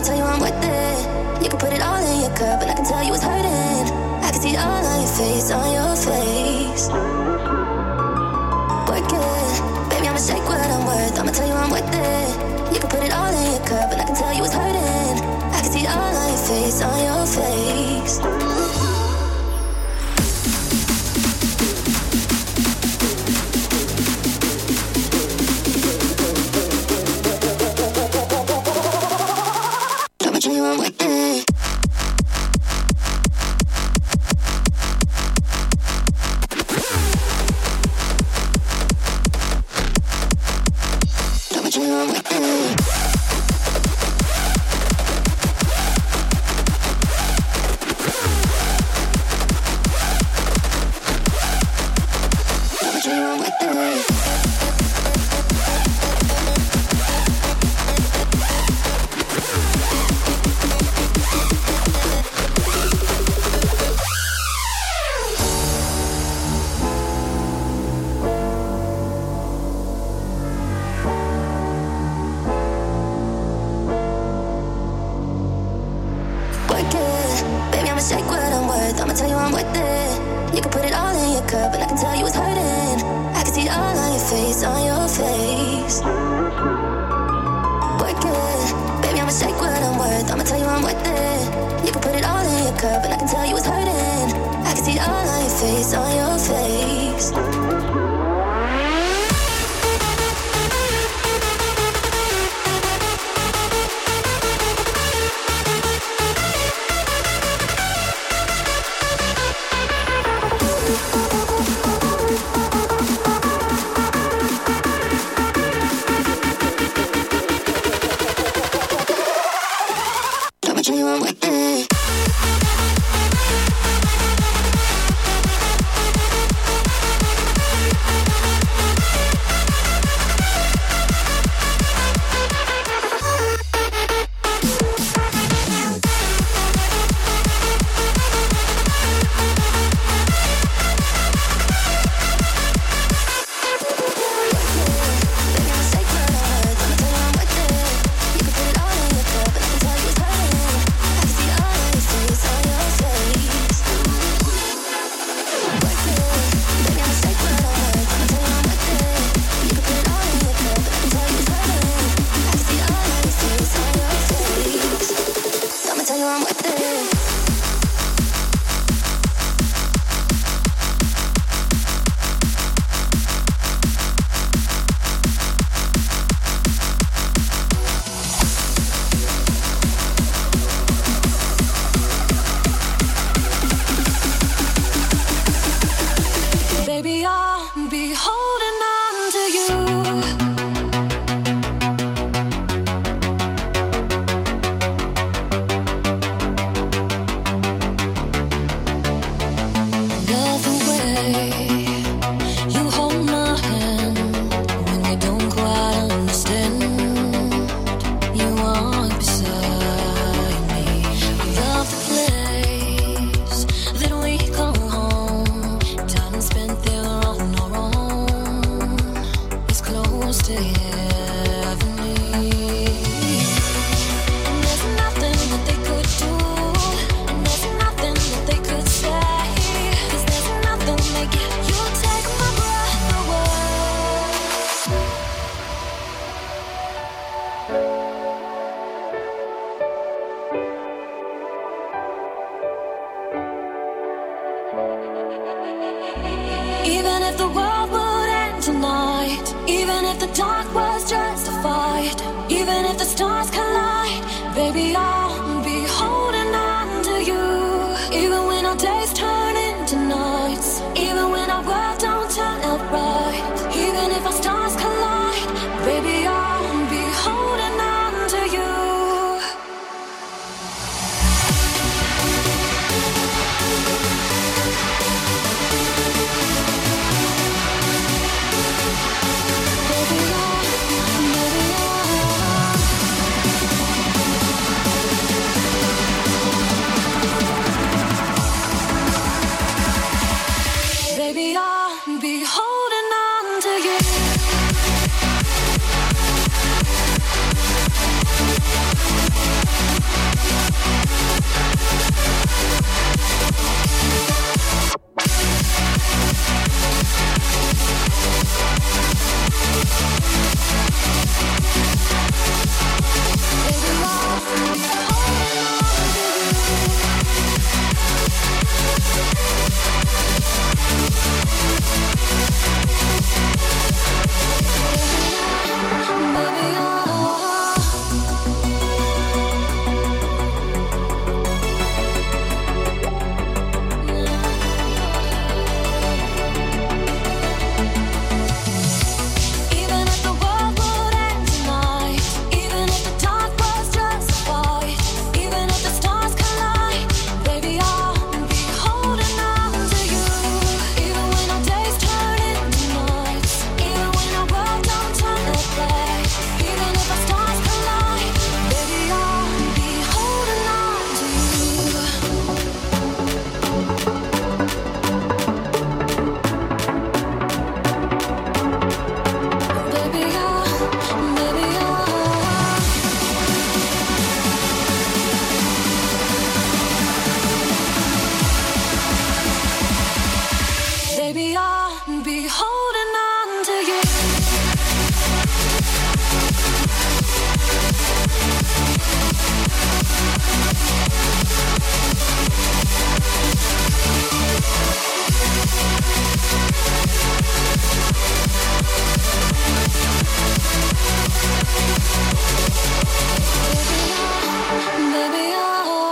I'ma tell you I'm with it. You can put it all in your cup, and I can tell you it's hurting. I can see all of your face, on your face. Work it, baby, I'ma shake what I'm worth. I'ma tell you I'm with it. You can put it all in your cup, and I can tell you it's hurting. I can see all of your face, on your face. can be holding on to you. Baby, oh,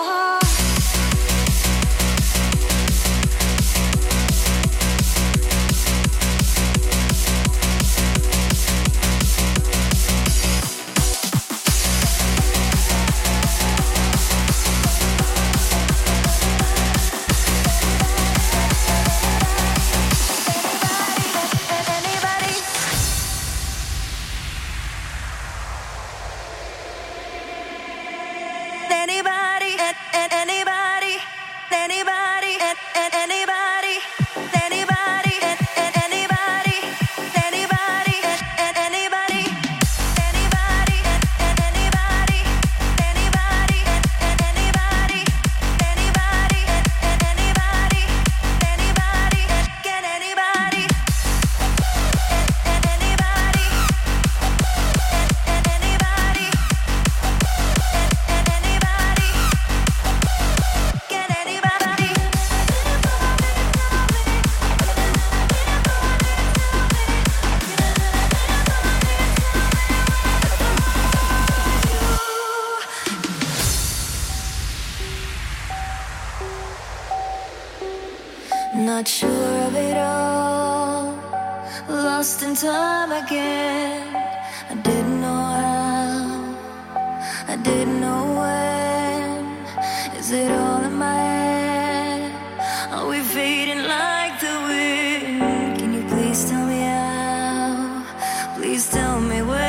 not sure of it all, lost in time again. I didn't know how, I didn't know when. Is it all in my head? Are we fading like the wind? Can you please tell me how? Please tell me when.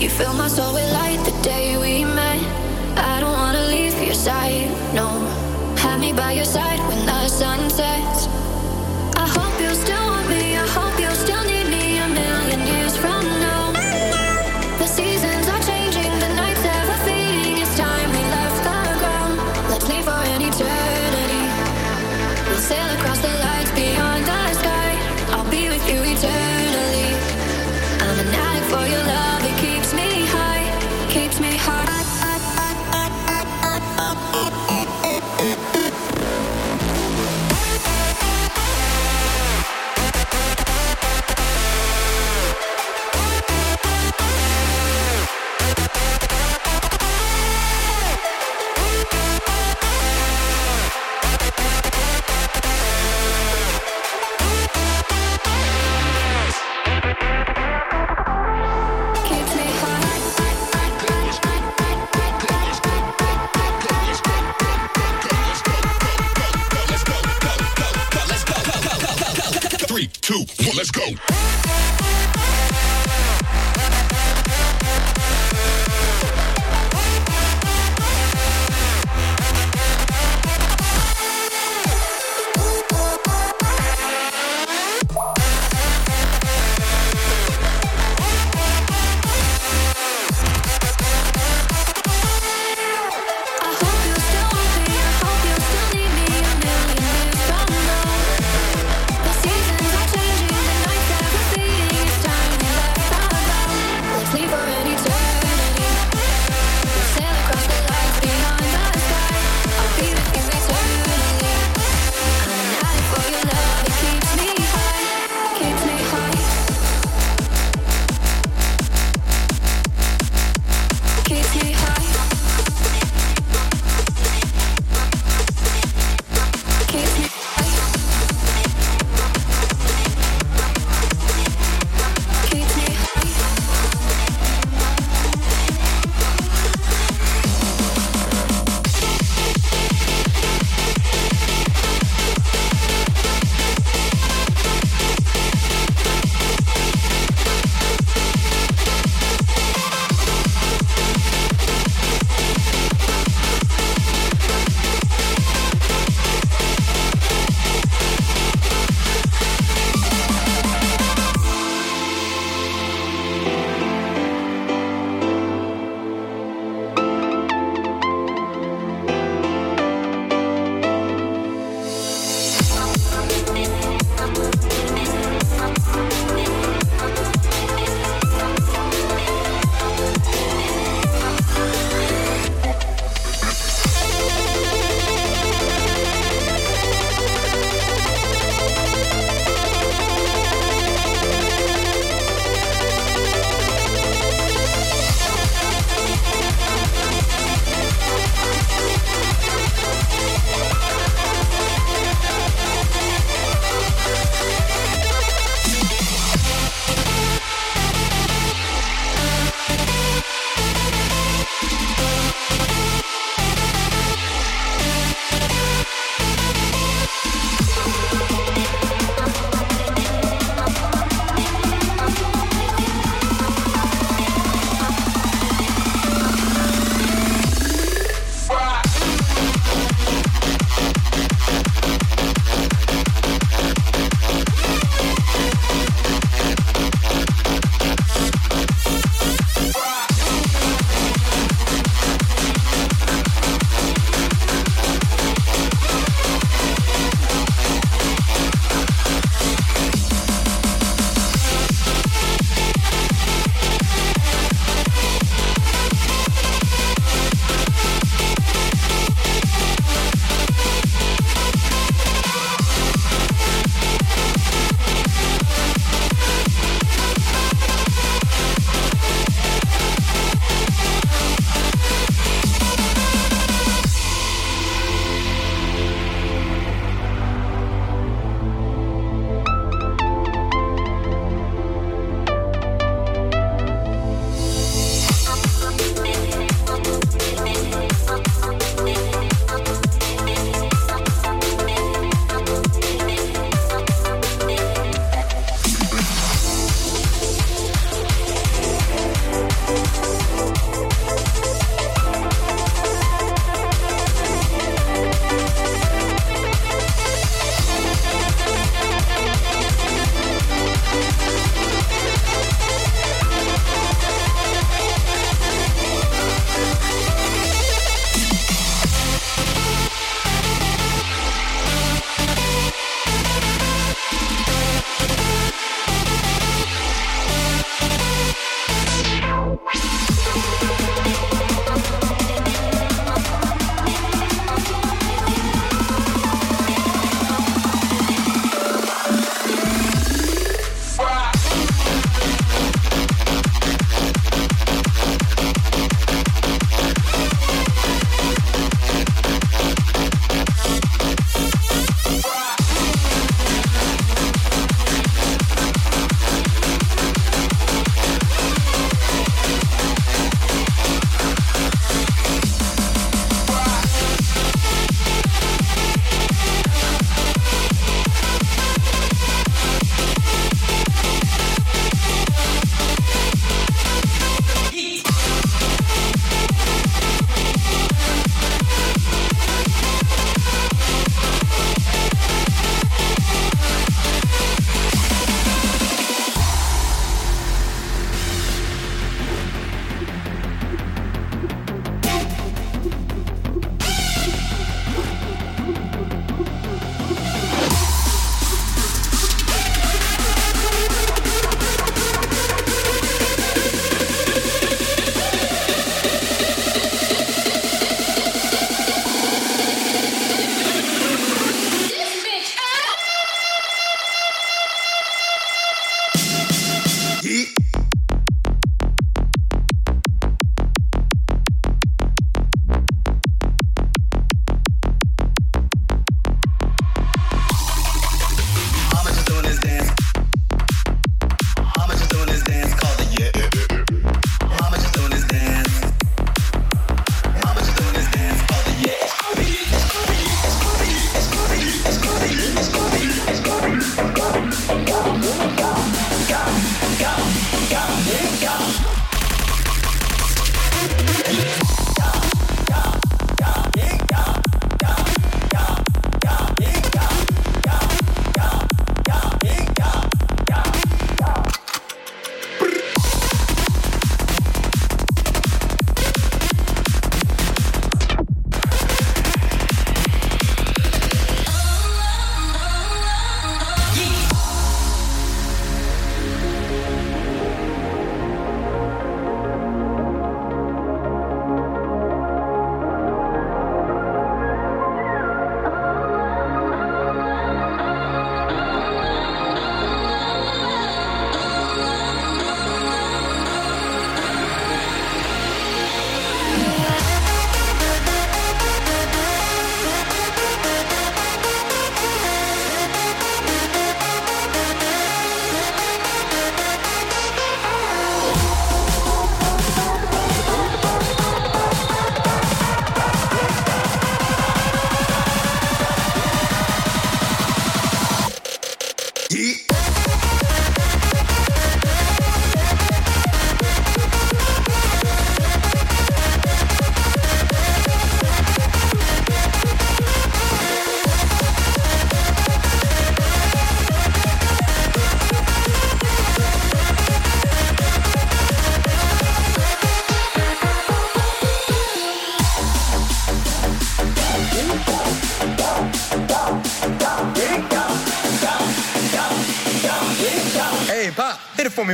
You fill my soul with light the day we met. I don't wanna leave your side, no. Have me by your side when the sun sets. I hope you still want me, I hope you still need me a million years from now. The seasons are changing, the nights ever fading. It's time we left the ground. Let's leave for an eternity. We'll sail across the lights beyond the sky. I'll be with you eternally. I'm an addict for your love, it keeps me high, keeps me high. Let's go.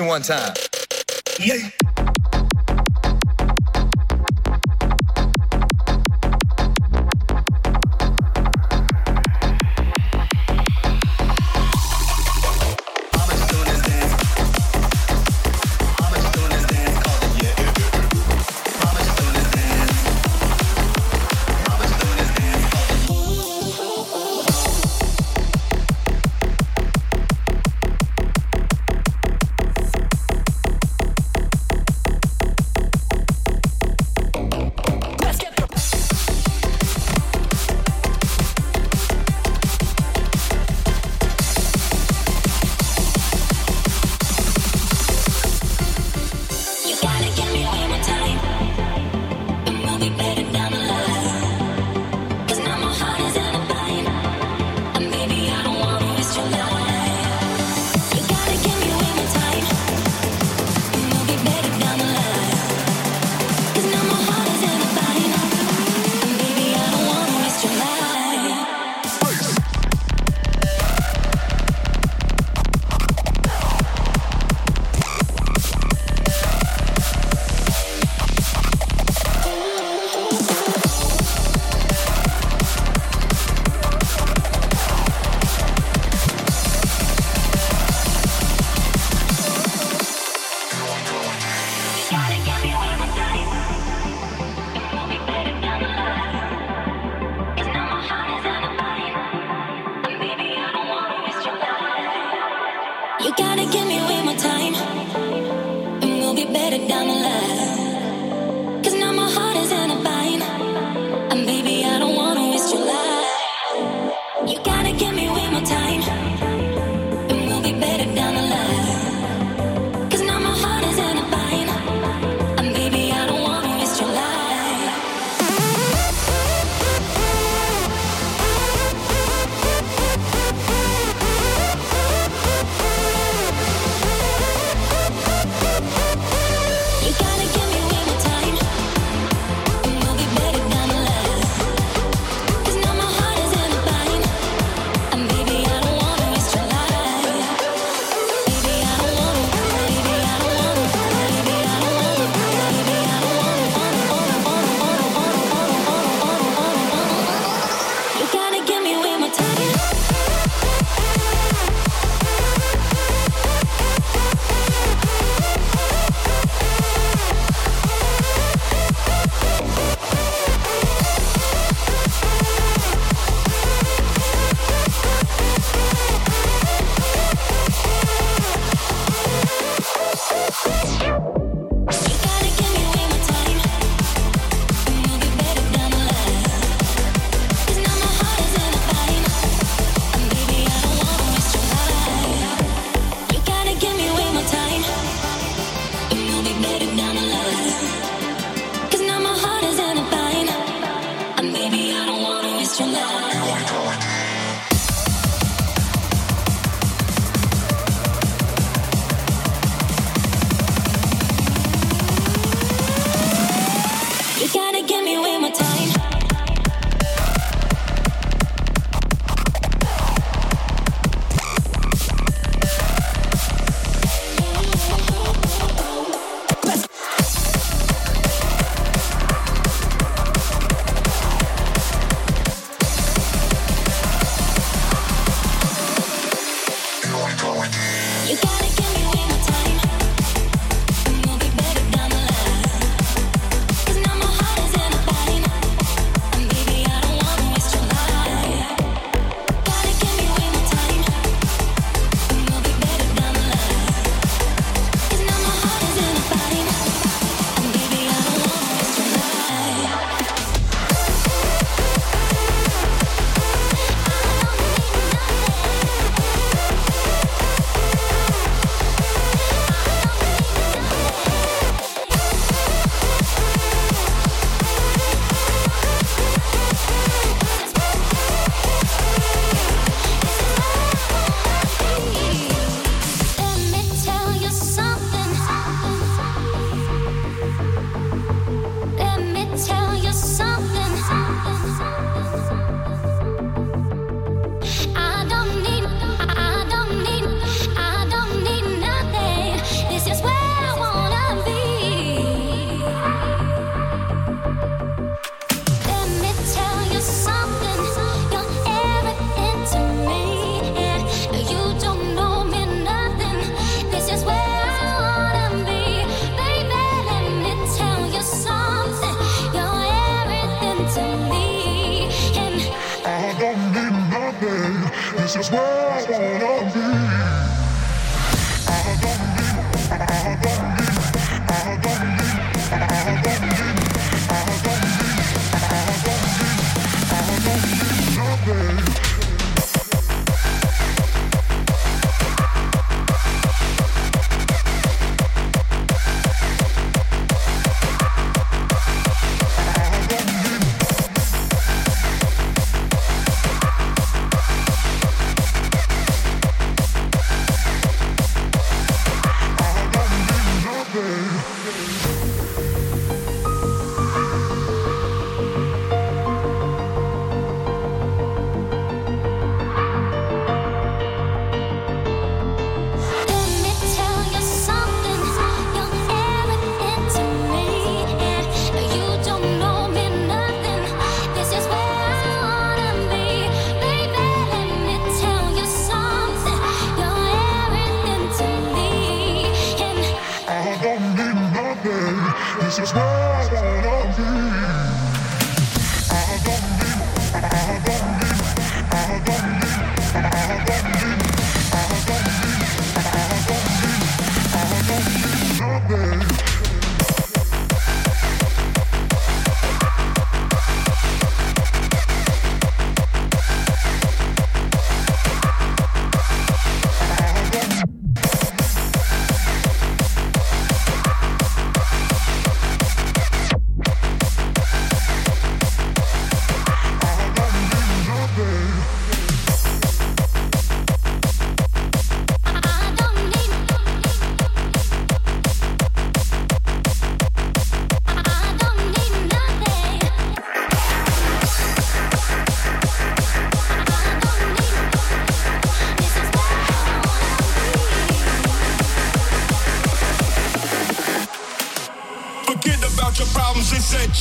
One time. Yeah. is where I wanna be. I don't need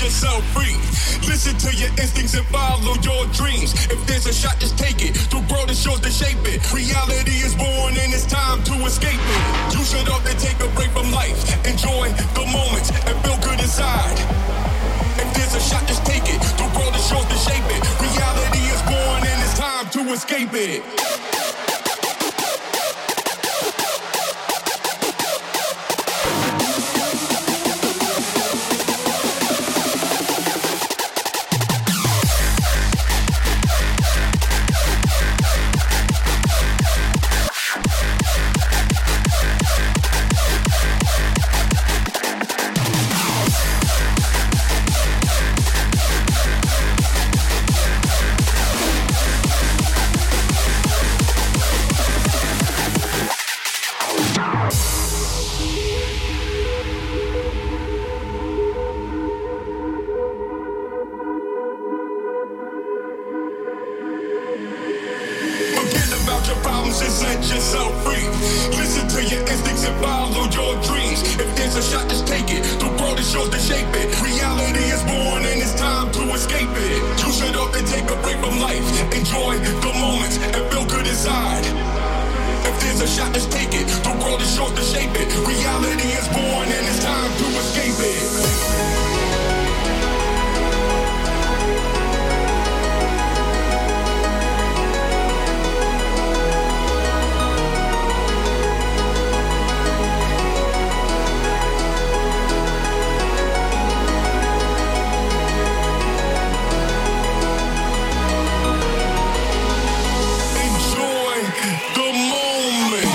yourself free. Listen to your instincts and follow your dreams. If there's a shot, just take it. The world is yours to shape it. Reality is born and it's time to escape it. You should often take a break from life. Enjoy the moments and feel good inside. If there's a shot, just take it. The world is yours to shape it. Reality is born and it's time to escape it. The moment.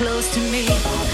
close to me.